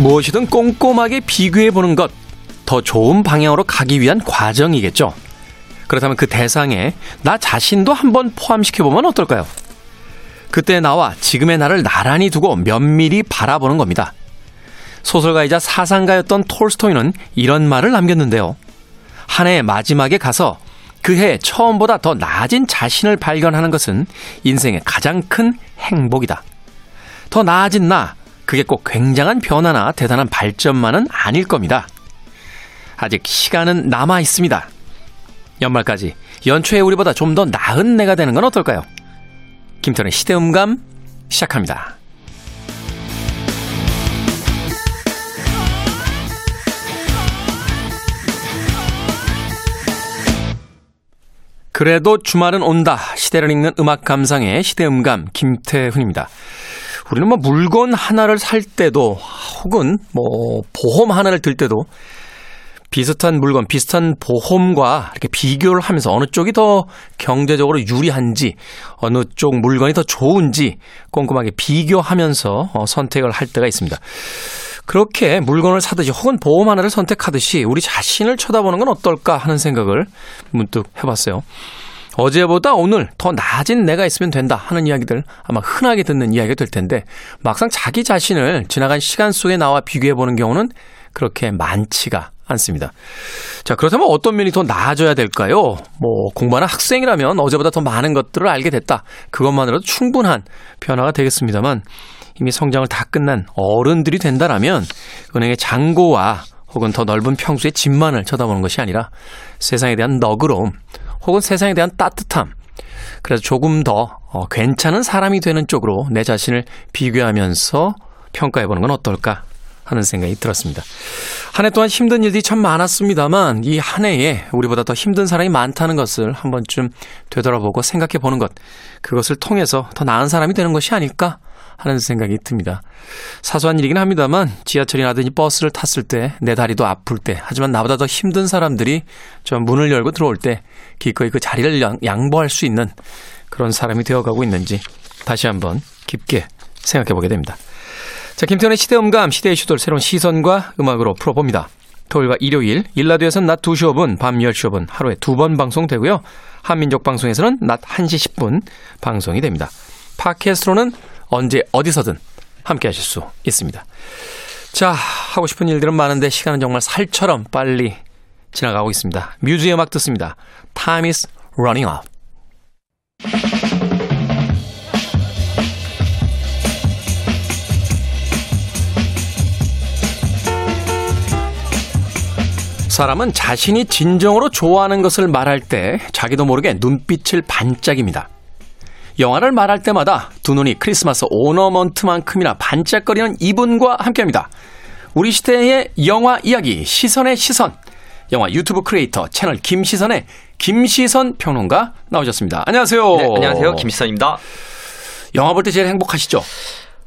무엇이든 꼼꼼하게 비교해보는 것, 더 좋은 방향으로 가기 위한 과정이겠죠. 그렇다면 그 대상에 나 자신도 한번 포함시켜보면 어떨까요? 그때 나와 지금의 나를 나란히 두고 면밀히 바라보는 겁니다. 소설가이자 사상가였던 톨스토이는 이런 말을 남겼는데요. 한 해의 마지막에 가서 그 해 처음보다 더 나아진 자신을 발견하는 것은 인생의 가장 큰 행복이다. 더 나아진 나, 그게 꼭 굉장한 변화나 대단한 발전만은 아닐 겁니다. 아직 시간은 남아 있습니다. 연말까지 연초에 우리보다 좀 더 나은 내가 되는 건 어떨까요? 김태훈의 시대음감 시작합니다. 그래도 주말은 온다. 시대를 읽는 음악 감상의 시대음감 김태훈입니다. 우리는 물건 하나를 살 때도 혹은 보험 하나를 들 때도 비슷한 물건, 비슷한 보험과 이렇게 비교를 하면서 어느 쪽이 더 경제적으로 유리한지, 어느 쪽 물건이 더 좋은지 꼼꼼하게 비교하면서 선택을 할 때가 있습니다. 그렇게 물건을 사듯이 혹은 보험 하나를 선택하듯이 우리 자신을 쳐다보는 건 어떨까 하는 생각을 문득 해봤어요. 어제보다 오늘 더 나아진 내가 있으면 된다 하는 이야기들 아마 흔하게 듣는 이야기가 될 텐데 막상 자기 자신을 지나간 시간 속에 나와 비교해보는 경우는 그렇게 많지가 않습니다. 자, 그렇다면 어떤 면이 더 나아져야 될까요? 공부하는 학생이라면 어제보다 더 많은 것들을 알게 됐다. 그것만으로도 충분한 변화가 되겠습니다만 이미 성장을 다 끝난 어른들이 된다라면 은행의 잔고와 혹은 더 넓은 평수의 집만을 쳐다보는 것이 아니라 세상에 대한 너그러움 혹은 세상에 대한 따뜻함, 그래서 조금 더 괜찮은 사람이 되는 쪽으로 내 자신을 비교하면서 평가해보는 건 어떨까 하는 생각이 들었습니다. 한 해 동안 힘든 일들이 참 많았습니다만 이 한 해에 우리보다 더 힘든 사람이 많다는 것을 한 번쯤 되돌아보고 생각해보는 것, 그것을 통해서 더 나은 사람이 되는 것이 아닐까 하는 생각이 듭니다. 사소한 일이긴 합니다만 지하철이라든지 버스를 탔을 때, 내 다리도 아플 때, 하지만 나보다 더 힘든 사람들이 저 문을 열고 들어올 때 기꺼이 그 자리를 양보할 수 있는 그런 사람이 되어가고 있는지 다시 한번 깊게 생각해보게 됩니다. 자, 김태훈의 시대음감, 시대의 슈돌 새로운 시선과 음악으로 풀어봅니다. 토요일과 일요일, 일라디오에서는 낮 2시 5분, 밤 10시 5분 하루에 두 번 방송되고요. 한민족 방송에서는 낮 1시 10분 방송이 됩니다. 팟캐스트로는 언제 어디서든 함께 하실 수 있습니다. 자, 하고 싶은 일들은 많은데 시간은 정말 살처럼 빨리 지나가고 있습니다. 뮤즈의 음악 듣습니다. Time is running out. 사람은 자신이 진정으로 좋아하는 것을 말할 때 자기도 모르게 눈빛을 반짝입니다. 영화를 말할 때마다 두 눈이 크리스마스 오너먼트만큼이나 반짝거리는 이분과 함께합니다. 우리 시대의 영화 이야기, 시선의 시선. 영화 유튜브 크리에이터 채널 김시선의 김시선 평론가 나오셨습니다. 안녕하세요. 네, 안녕하세요. 김시선입니다. 영화 볼 때 제일 행복하시죠?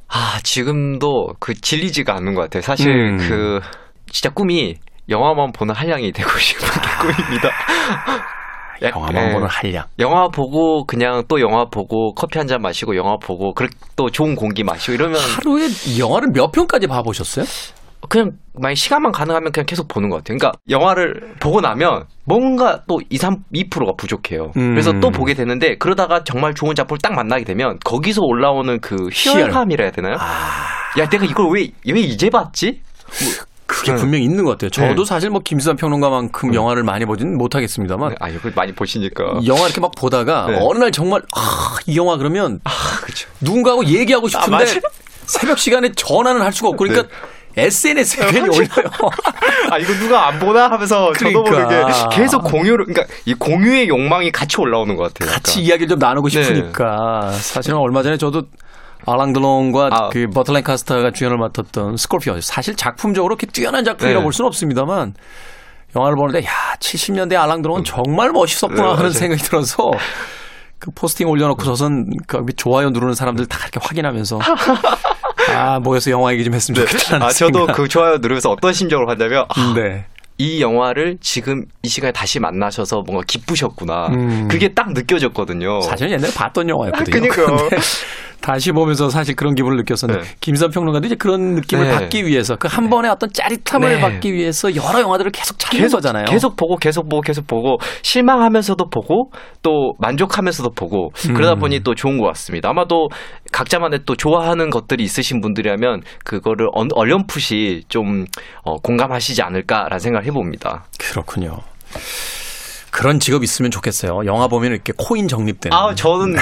아, 지금도 질리지가 않는 것 같아요. 사실 진짜 꿈이 영화만 보는 한량이 되고 싶은 게 꿈입니다. 영화만 보는 한량. 영화 보고 그냥 또 영화 보고 커피 한 잔 마시고 영화 보고 그렇게 또 좋은 공기 마시고 이러면 하루에 영화를 몇 편까지 봐보셨어요? 그냥 만약 시간만 가능하면 그냥 계속 보는 것 같아요. 그러니까 영화를 보고 나면 뭔가 또 2%가 부족해요. 그래서 또 보게 되는데 그러다가 정말 좋은 작품을 딱 만나게 되면 거기서 올라오는 그 희열감이라 해야 되나요? 야, 내가 이걸 왜 이제 봤지? 그게 분명히 있는 것 같아요. 저도 사실 김수환 평론가만큼 영화를 많이 보지는 못하겠습니다만. 네. 이걸 많이 보시니까. 영화 이렇게 막 보다가 어느 날 정말, 이 영화 그러면. 그죠. 누군가하고 얘기하고 싶은데 새벽 시간에 전화는 할 수가 없고. 그러니까. 네. SNS에 괜히 올려요. 이거 누가 안 보나 하면서 저도 모르게 계속 그러니까 이 공유의 욕망이 같이 올라오는 것 같아요. 같이 그러니까. 이야기를 좀 나누고 싶으니까. 네. 사실은 얼마 전에 저도 알랑드롱과 그 버틀 랭카스터가 주연을 맡았던 스콜피오, 사실 작품적으로 이렇게 뛰어난 작품이라고 볼 수는 없습니다만 영화를 보는데 70년대 알랑드롱은 정말 멋있었구나 하는 생각이 들어서 그 포스팅 올려놓고서선 그 좋아요 누르는 사람들 다 이렇게 확인하면서 모여서 영화 얘기 좀 했으면 좋겠다는 생각. 저도 그 좋아요 누르면서 어떤 심정으로 봤냐면 이 영화를 지금 이 시간에 다시 만나셔서 뭔가 기쁘셨구나. 그게 딱 느껴졌거든요. 사실 옛날에 봤던 영화였거든요. 그러니까요. 다시 보면서 사실 그런 기분을 느꼈었는데 네. 김사평론가도 이제 그런 느낌을 네. 받기 위해서 그 한 번의 어떤 짜릿함을 네. 받기 위해서 여러 영화들을 계속 찾는 거잖아요. 계속 보고 실망하면서도 보고 또 만족하면서도 보고 그러다 보니 또 좋은 것 같습니다. 아마도 각자만의 또 좋아하는 것들이 있으신 분들이라면 그거를 얼렴풋이 좀 공감하시지 않을까라는 생각을 해봅니다. 그렇군요. 그런 직업 있으면 좋겠어요. 영화 보면 이렇게 코인 적립되는. 아, 저는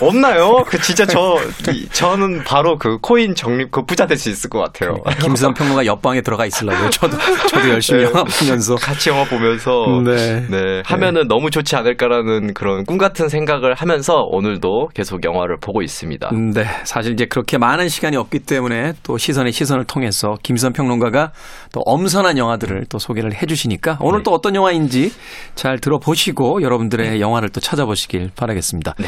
없나요? 그 진짜 저는 바로 그 코인 적립 그 부자 될 수 있을 것 같아요. 김수현 평론가 옆방에 들어가 있으려고요. 저도 열심히 네. 영화 보면서 같이 영화 보면서 네 하면은 네. 너무 좋지 않을까라는 그런 꿈 같은 생각을 하면서 오늘도 계속 영화를 보고 있습니다. 네, 사실 이제 그렇게 많은 시간이 없기 때문에 또 시선의 시선을 통해서 김수현 평론가가 또 엄선한 영화들을 또 소개를 해주시니까 오늘 네. 또 어떤 영화인지 잘 들어보시고 여러분들의 영화를 또 찾아보시길 바라겠습니다. 네.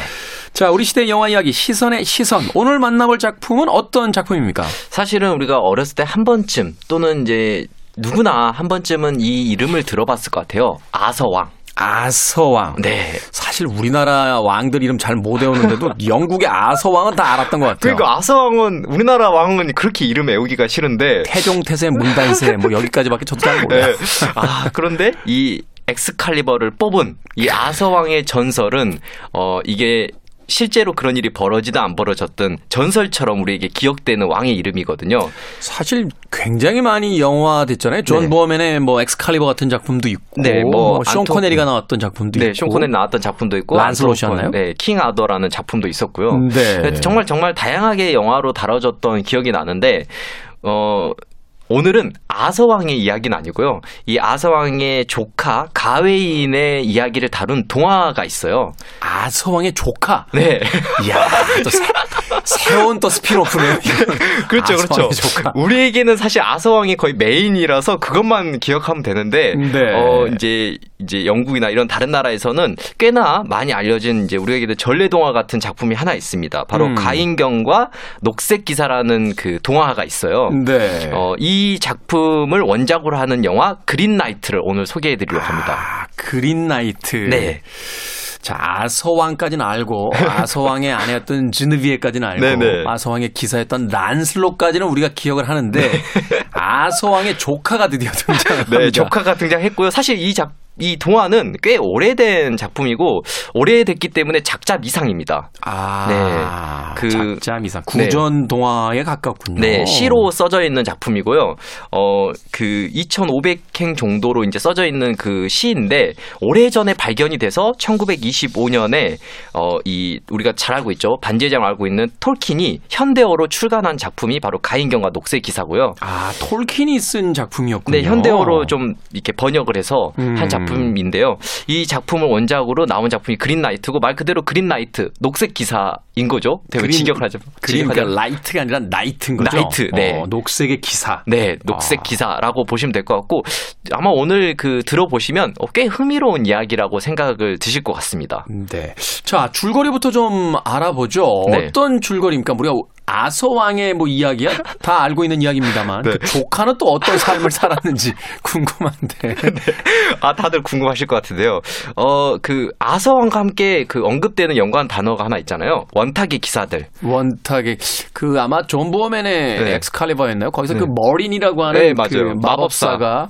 자, 우리 시대의 영화 이야기 시선의 시선. 오늘 만나볼 작품은 어떤 작품입니까? 사실은 우리가 어렸을 때 한 번쯤 또는 이제 누구나 한 번쯤은 이 이름을 들어봤을 것 같아요. 아서왕. 아서왕. 네. 사실 우리나라 왕들 이름 잘 못 외우는데도 영국의 아서왕은 다 알았던 것 같아요. 그러니까 아서왕은 우리나라 왕은 그렇게 이름 외우기가 싫은데. 태종, 태세, 문단세 뭐 여기까지밖에 저도 잘 몰라요. 네. 아, 그런데 이 엑스칼리버를 뽑은 이 아서왕의 전설은 이게 실제로 그런 일이 벌어지든 안 벌어졌든 전설처럼 우리에게 기억되는 왕의 이름이거든요. 사실 굉장히 많이 영화됐잖아요. 존 네. 보어맨의 뭐 엑스칼리버 같은 작품도 있고, 네, 뭐쇼 코네리가 나왔던 작품도 있고, 네, 쇼 코네리 나왔던 작품도 있고, 란스로시였나요? 네, 킹 아더라는 작품도 있었고요. 네. 정말 다양하게 영화로 다뤄졌던 기억이 나는데 오늘은 아서왕의 이야기는 아니고요. 이 아서왕의 조카 가웨인의 이야기를 다룬 동화가 있어요. 아서왕의 조카? 네. 이야, 또 새로운 또 스피노프네요. 그렇죠. 조카. 우리에게는 사실 아서왕이 거의 메인이라서 그것만 기억하면 되는데 네. 이제 영국이나 이런 다른 나라에서는 꽤나 많이 알려진 이제 우리에게도 전래 동화 같은 작품이 하나 있습니다. 바로 가인경과 녹색 기사라는 그 동화가 있어요. 네. 이 작품을 원작으로 하는 영화 그린 나이트를 오늘 소개해드리려고 합니다. 아, 그린 나이트. 네. 자, 아서왕까지는 알고 아서왕의 아내였던 지느비에까지는 알고 네네. 아서왕의 기사였던 란슬로까지는 우리가 기억을 하는데 네. 아서왕의 조카가 드디어 등장합니다. 네, 조카가 등장했고요. 사실 이 동화는 꽤 오래된 작품이고 오래됐기 때문에 작잡 이상입니다. 아, 네, 그 작잡 이상 구전 네. 동화에 가깝군요. 네, 시로 써져 있는 작품이고요. 그 2,500행 정도로 이제 써져 있는 그 시인데 오래전에 발견이 돼서 1925년에 이 우리가 잘 알고 있죠. 반지의 장을 알고 있는 톨킨이 현대어로 출간한 작품이 바로 가인경과 녹색 기사고요. 아, 톨킨이 쓴 작품이었군요. 네, 현대어로 좀 이렇게 번역을 해서 한 작품. 인데요. 이 작품을 원작으로 나온 작품이 그린 나이트고 말 그대로 그린 나이트, 녹색 기사인 거죠. 되게 직역을 하죠. 그러니까 라이트가 아니라 나이트인 거죠. 나이트, 네. 녹색의 기사. 네, 녹색 기사라고 보시면 될 것 같고 아마 오늘 그 들어보시면 꽤 흥미로운 이야기라고 생각을 드실 것 같습니다. 네. 자, 줄거리부터 좀 알아보죠. 네. 어떤 줄거리입니까? 우리가 아서왕의 뭐 이야기야? 다 알고 있는 이야기입니다만 네. 그 조카는 또 어떤 삶을 살았는지 궁금한데. 네. 아, 다들 궁금하실 것 같은데요. 그 아서왕과 함께 그 언급되는 연관 단어가 하나 있잖아요. 원탁의 기사들. 원탁의 그 아마 존 보어맨의 네. 엑스칼리버였나요? 거기서 네. 그 머린이라고 하는 네, 그 마법사가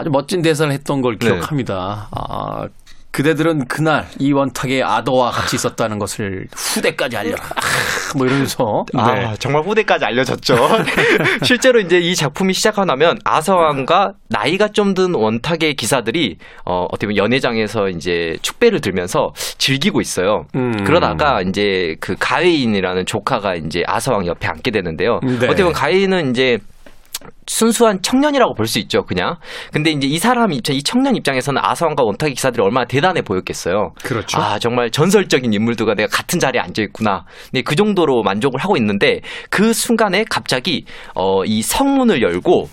아주 멋진 대사를 했던 걸 기억합니다. 네. 아, 그대들은 그날 이 원탁의 아더와 같이 있었다는 것을 후대까지 알려라. 뭐 이러면서. 아, 네. 정말 후대까지 알려졌죠. 실제로 이제 이 작품이 시작하고 나면 아서왕과 나이가 좀 든 원탁의 기사들이 어떻게 보면 연회장에서 이제 축배를 들면서 즐기고 있어요. 그러다가 이제 그 가웨인이라는 조카가 이제 아서왕 옆에 앉게 되는데요. 네. 어떻게 보면 가웨인은 이제 순수한 청년이라고 볼 수 있죠, 그냥. 근데 이제 이 청년 입장에서는 아서왕과 원탁의 기사들이 얼마나 대단해 보였겠어요. 그렇죠. 아, 정말 전설적인 인물들과 내가 같은 자리에 앉아있구나. 네, 그 정도로 만족을 하고 있는데 그 순간에 갑자기 이 성문을 열고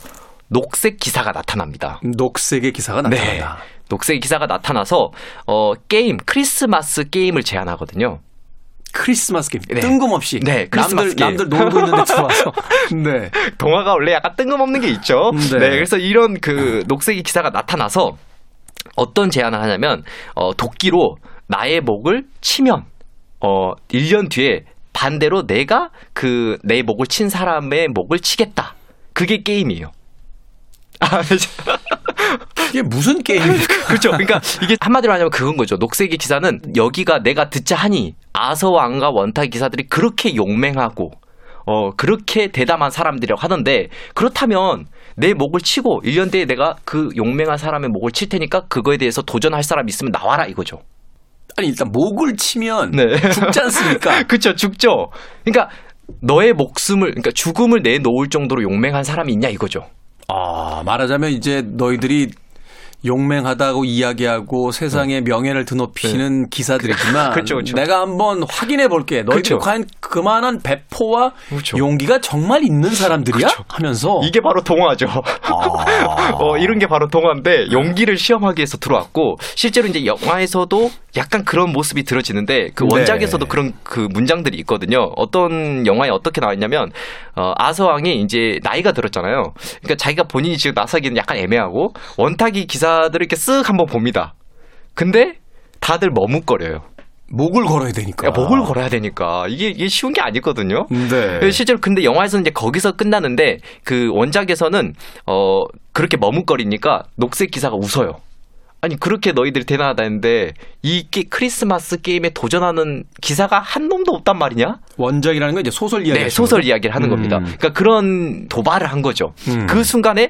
녹색 기사가 나타납니다. 녹색의 기사가 나타난다. 네. 녹색의 기사가 나타나서 크리스마스 게임을 제안하거든요. 크리스마스 게임. 네. 뜬금없이. 네, 크리스마스 남들 놀고 있는데 들어와서. 네. 동화가 원래 약간 뜬금없는 게 있죠. 네. 네. 그래서 이런 그 녹색의 기사가 나타나서 어떤 제안을 하냐면 도끼로 나의 목을 치면 1년 뒤에 반대로 내가 그 내 목을 친 사람의 목을 치겠다. 그게 게임이에요. 아, 이게 무슨 게임입니까? 그렇죠. 그러니까 이게 한마디로 하자면 그건 거죠. 녹색의 기사는 여기가 내가 듣자 하니 아서왕과 원타 기사들이 그렇게 용맹하고 그렇게 대담한 사람들이라고 하던데, 그렇다면 내 목을 치고 1년 뒤에 내가 그 용맹한 사람의 목을 칠 테니까 그거에 대해서 도전할 사람이 있으면 나와라 이거죠. 아니 일단 목을 치면 네. 죽지 않습니까? 그렇죠. 죽죠. 그러니까 너의 목숨을, 그러니까 죽음을 내놓을 정도로 용맹한 사람이 있냐 이거죠. 아, 말하자면 이제 너희들이 용맹하다고 이야기하고 세상의 명예를 드높이는 네. 기사들이지만 그렇죠, 그렇죠. 내가 한번 확인해 볼게. 너희들 그렇죠. 과연 그만한 배포와 그렇죠. 용기가 정말 있는 사람들이야? 그렇죠. 하면서 이게 바로 동화죠. 아. 이런 게 바로 동화인데 용기를 시험하기 위해서 들어왔고, 실제로 이제 영화에서도 약간 그런 모습이 들어지는데 그 원작에서도 네. 그런 그 문장들이 있거든요. 어떤 영화에 어떻게 나왔냐면 아서왕이 이제 나이가 들었잖아요. 그러니까 자기가 본인이 지금 나서기는 약간 애매하고 원탁이 기사들을 이렇게 쓱 한번 봅니다. 근데 다들 머뭇거려요. 목을 걸어야 되니까. 목을 걸어야 되니까. 이게 쉬운 게 아니거든요. 네. 실제로 근데 영화에서는 이제 거기서 끝나는데 그 원작에서는 그렇게 머뭇거리니까 녹색 기사가 웃어요. 아니 그렇게 너희들이 대단하다 했는데 이게 크리스마스 게임에 도전하는 기사가 한 놈도 없단 말이냐? 원작이라는 건 이제 소설 이야기. 네, 소설 이야기를 하는 겁니다. 그러니까 그런 도발을 한 거죠. 그 순간에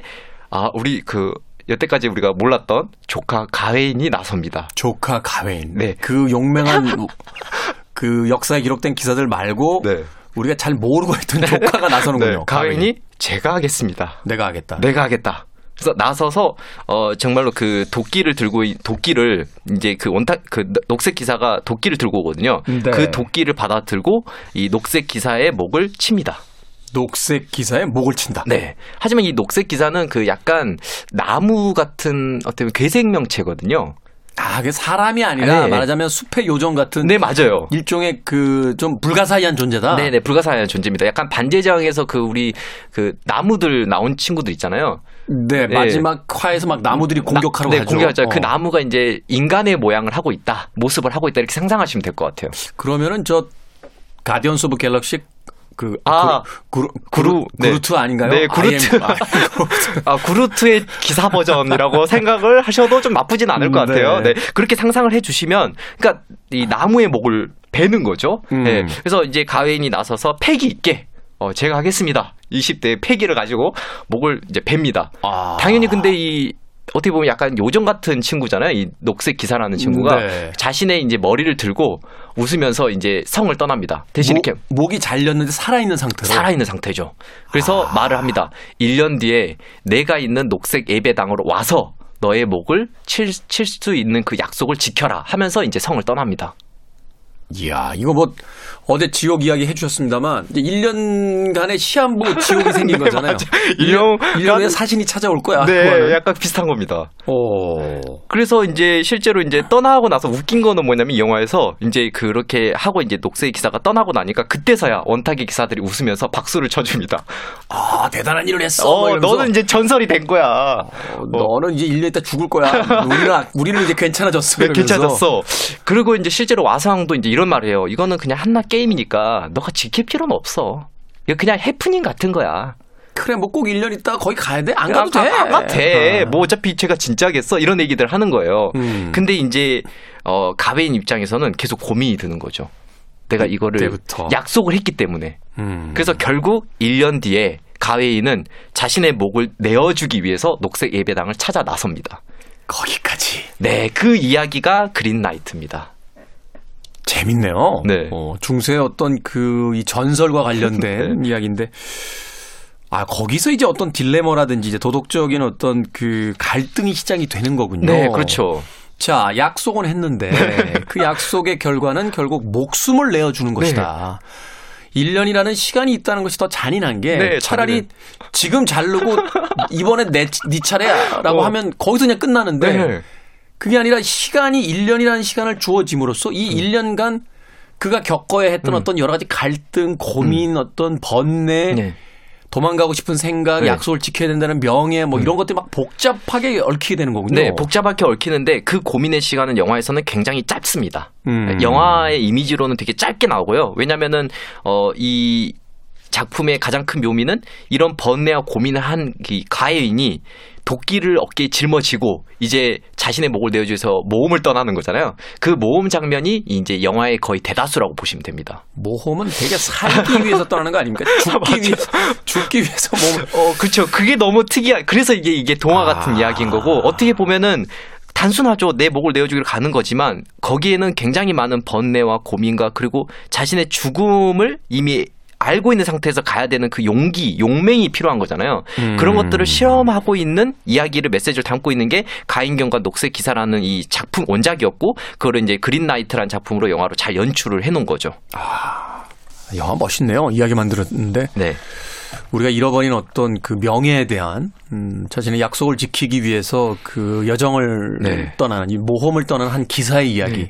아 우리 그 여태까지 우리가 몰랐던 조카 가웨인이 나섭니다. 조카 가웨인. 네, 그 용맹한 그 역사에 기록된 기사들 말고 네. 우리가 잘 모르고 했던 조카가 나서는군요. 네, 가웨인이 제가 하겠습니다. 내가 하겠다. 그래서 나서서 정말로 그 도끼를 이제 그 녹색 기사가 도끼를 들고 오거든요. 네. 그 도끼를 받아 들고 이 녹색 기사의 목을 칩니다. 녹색 기사의 목을 친다. 네. 하지만 이 녹색 기사는 그 약간 나무 같은 어떻게 보면 괴생명체거든요. 아, 그게 사람이 아니라 네. 말하자면 숲의 요정 같은. 네, 맞아요. 일종의 그 좀 불가사의한 존재다. 네, 불가사의한 존재입니다. 약간 반지의장에서 그 우리 그 나무들 나온 친구들 있잖아요. 네, 마지막 화에서 막 나무들이 공격하러 가죠. 네, 공격하죠. 그 나무가 이제 인간의 모양을 하고 있다, 모습을 하고 있다 이렇게 상상하시면 될 것 같아요. 그러면은 저 가디언스 오브 갤럭시 그루트 네. 아닌가요? 네, 그루트. 그루트의 기사 버전이라고 생각을 하셔도 좀 나쁘진 않을 것 같아요. 네. 네. 그렇게 상상을 해 주시면, 그러니까 이 나무의 목을 베는 거죠. 네. 그래서 이제 가웨인이 나서서 패기 있게, 제가 하겠습니다. 20대의 패기를 가지고 목을 이제 뱁니다. 아. 당연히 근데 이, 어떻게 보면 약간 요정 같은 친구잖아요. 이 녹색 기사라는 친구가 네. 자신의 이제 머리를 들고 웃으면서 이제 성을 떠납니다. 대신 이렇게 목이 잘렸는데 살아있는 상태죠. 그래서 말을 합니다. 1년 뒤에 내가 있는 녹색 예배당으로 와서 너의 목을 칠 수 있는 그 약속을 지켜라 하면서 이제 성을 떠납니다. 이야, 이거 뭐 어제 지옥 이야기 해주셨습니다만 1년간의 시한부 지옥이 생긴 네, 거잖아요. 1년에 사신이 찾아올 거야. 네, 그거는. 약간 비슷한 겁니다. 그래서 이제 실제로 이제 떠나고 나서 웃긴 거는 뭐냐면 이 영화에서 이제 그렇게 하고 이제 녹색 기사가 떠나고 나니까 그때서야 원탁의 기사들이 웃으면서 박수를 쳐줍니다. 아, 대단한 일을 했어. 너는 이제 전설이 된 거야. 너는 이제 1년 있다 죽을 거야. 우리는 이제 괜찮아졌어. 네, 괜찮아졌어. 그리고 이제 실제로 와상도 이제 이런 말을 해요. 이거는 그냥 한낱 게임이니까 너가 지킬 필요는 없어. 이거 그냥 해프닝 같은 거야. 그래, 뭐 꼭 1년 있다 거기 가야 돼? 안 가도 돼. 안 가도 돼. 뭐 어차피 제가 진짜겠어. 이런 얘기들 하는 거예요. 근데 이제 가베인 입장에서는 계속 고민이 드는 거죠. 내가 이거를 그때부터. 약속을 했기 때문에. 그래서 결국 1년 뒤에 가베인은 자신의 목을 내어주기 위해서 녹색 예배당을 찾아 나섭니다. 거기까지. 네, 그 이야기가 그린 나이트입니다. 재밌네요. 네. 중세의 어떤 이 전설과 관련된 네. 이야기인데, 아, 거기서 이제 어떤 딜레마라든지 이제 도덕적인 어떤 그 갈등이 시작이 되는 거군요. 네, 그렇죠. 자, 약속은 했는데, 그 약속의 결과는 결국 목숨을 내어주는 것이다. 네. 1년이라는 시간이 있다는 것이 더 잔인한 게 네, 차라리 지금 자르고 이번에 네 차례라고 하면 거기서 그냥 끝나는데, 네. 그게 아니라 시간이 1년이라는 시간을 주어짐으로써 이 1년간 그가 겪어야 했던 어떤 여러 가지 갈등, 고민, 어떤 번뇌, 네. 도망가고 싶은 생각, 네. 약속을 지켜야 된다는 명예 뭐 이런 것들이 막 복잡하게 얽히게 되는 거군요. 네, 복잡하게 얽히는데 그 고민의 시간은 영화에서는 굉장히 짧습니다. 영화의 이미지로는 되게 짧게 나오고요. 왜냐면은 이 작품의 가장 큰 묘미는 이런 번뇌와 고민을 한 가해인이 도끼를 어깨에 짊어지고 이제 자신의 목을 내어줘서 모험을 떠나는 거잖아요. 그 모험 장면이 이제 영화의 거의 대다수라고 보시면 됩니다. 모험은 되게 살기 위해서 떠나는 거 아닙니까? 죽기 위해서 모험. 그렇죠. 그게 너무 특이한. 그래서 이게 동화 같은 이야기인 거고 어떻게 보면은. 단순하죠. 내 목을 내어주기로 가는 거지만 거기에는 굉장히 많은 번뇌와 고민과 그리고 자신의 죽음을 이미 알고 있는 상태에서 가야 되는 그 용기, 용맹이 필요한 거잖아요. 그런 것들을 실험하고 있는 이야기를 메시지를 담고 있는 게 가인경과 녹색 기사라는 이 작품 원작이었고 그걸 이제 그린 나이트라는 작품으로 영화로 잘 연출을 해놓은 거죠. 아, 영화 멋있네요. 이야기 만들었는데. 네. 우리가 잃어버린 어떤 그 명예에 대한 자신의 약속을 지키기 위해서 그 여정을 네. 떠나는 이 모험을 떠나는 한 기사의 이야기.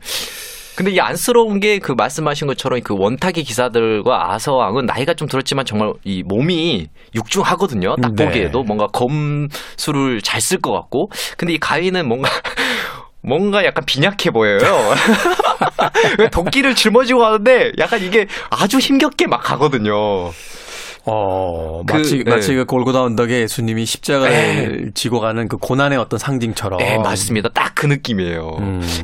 근데 이 안쓰러운 게 그 말씀하신 것처럼 그 원탁의 기사들과 아서왕은 나이가 좀 들었지만 정말 이 몸이 육중하거든요. 딱 보기에도 네. 뭔가 검술을 잘 쓸 것 같고. 근데 이 가위는 뭔가 약간 빈약해 보여요. 왜 도끼를 짊어지고 가는데 약간 이게 아주 힘겹게 막 가거든요. 마치 그 골고다 언덕에 예수님이 십자가를 지고 가는 그 고난의 어떤 상징처럼. 네, 맞습니다. 딱 그 느낌이에요.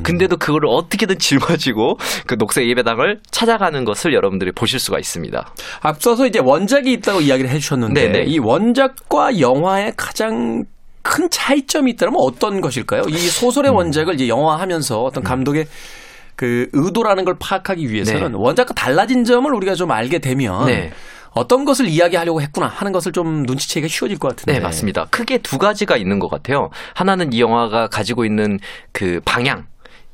근데도 그걸 어떻게든 짊어지고 그 녹색 예배당을 찾아가는 것을 여러분들이 보실 수가 있습니다. 앞서서 이제 원작이 있다고 이야기를 해주셨는데 네네. 이 원작과 영화의 가장 큰 차이점이 있다면 어떤 것일까요? 이 소설의 원작을 이제 영화하면서 어떤 감독의 그 의도라는 걸 파악하기 위해서는 네. 원작과 달라진 점을 우리가 좀 알게 되면. 네. 어떤 것을 이야기하려고 했구나 하는 것을 좀 눈치채기가 쉬워질 것 같은데. 네, 맞습니다. 크게 두 가지가 있는 것 같아요. 하나는 이 영화가 가지고 있는 그 방향.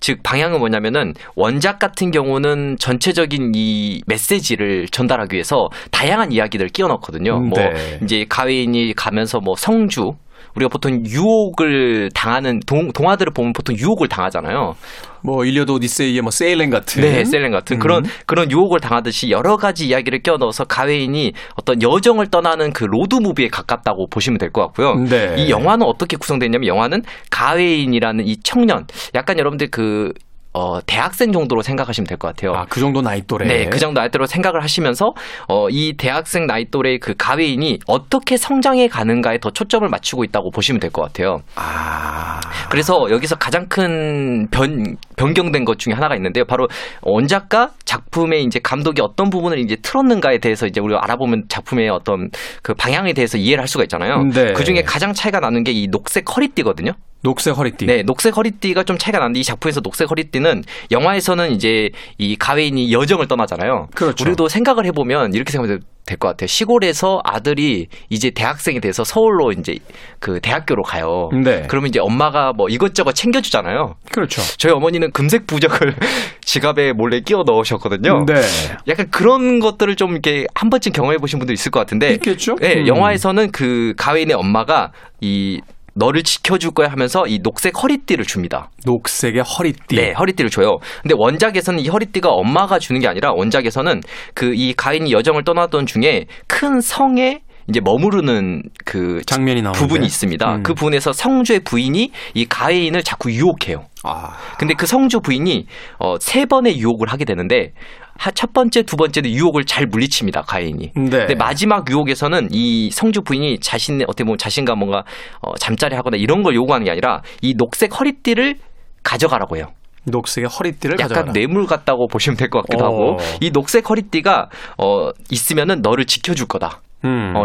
즉 방향은 뭐냐면은 원작 같은 경우는 전체적인 이 메시지를 전달하기 위해서 다양한 이야기들을 끼워 넣거든요. 뭐 이제 가웨인이 가면서 뭐 성주 우리가 보통 유혹을 당하는 동화들을 보면 보통 유혹을 당하잖아요. 뭐 일리아드 오디세이의 뭐 세일렌 같은. 네, 세일렌 같은 그런 유혹을 당하듯이 여러 가지 이야기를 끼워 넣어서 가웨인이 어떤 여정을 떠나는 그 로드 무비에 가깝다고 보시면 될 것 같고요. 네. 이 영화는 어떻게 구성됐냐면 영화는 가웨인이라는 이 청년, 약간 여러분들 그 대학생 정도로 생각하시면 될 것 같아요. 아, 그 정도 나이 또래. 네, 그 정도 나이 또래로 생각을 하시면서 이 대학생 나이 또래의 그 가웨인이 어떻게 성장해 가는가에 더 초점을 맞추고 있다고 보시면 될 것 같아요. 아. 그래서 여기서 가장 큰 변경된 것 중에 하나가 있는데요. 바로 원작과 작품의 이제 감독이 어떤 부분을 이제 틀었는가에 대해서 이제 우리가 알아보면 작품의 어떤 그 방향에 대해서 이해를 할 수가 있잖아요. 네. 그 중에 가장 차이가 나는 게 이 녹색 허리띠거든요. 녹색 허리띠. 네, 녹색 허리띠가 좀 차이가 나는데 이 작품에서 녹색 허리띠는 영화에서는 이제 이 가웨인이 여정을 떠나잖아요. 그렇죠. 우리도 생각을 해보면 이렇게 생각해도 될 것 같아요. 시골에서 아들이 이제 대학생이 돼서 서울로 이제 그 대학교로 가요. 네. 그러면 이제 엄마가 뭐 이것저것 챙겨주잖아요. 그렇죠. 저희 어머니는 금색 부적을 지갑에 몰래 끼워 넣으셨거든요. 네. 약간 그런 것들을 좀 이렇게 한 번쯤 경험해 보신 분도 있을 것 같은데. 있겠죠. 네, 영화에서는 그 가웨인의 엄마가 이 너를 지켜줄 거야 하면서 이 녹색 허리띠를 줍니다. 녹색의 허리띠. 네, 허리띠를 줘요. 근데 원작에서는 이 허리띠가 엄마가 주는 게 아니라 원작에서는 그 이 가인이 여정을 떠나던 중에 큰 성에 이제 머무르는 그 장면이 나오는데. 부분이 있습니다. 그 부분에서 성주의 부인이 이 가인을 자꾸 유혹해요. 아. 근데 그 성주 부인이 3번의 유혹을 하게 되는데. 첫 번째, 두 번째도 유혹을 잘 물리칩니다, 가인이. 네. 근데 마지막 유혹에서는 이 성주 부인이 자신의 어떻게 보면 자신과 뭔가 잠자리 하거나 이런 걸 요구하는 게 아니라 이 녹색 허리띠를 가져가라고 해요. 녹색의 허리띠를 약간 가져가라. 뇌물 같다고 보시면 될 것 같기도 하고 이 녹색 허리띠가 있으면은 너를 지켜줄 거다.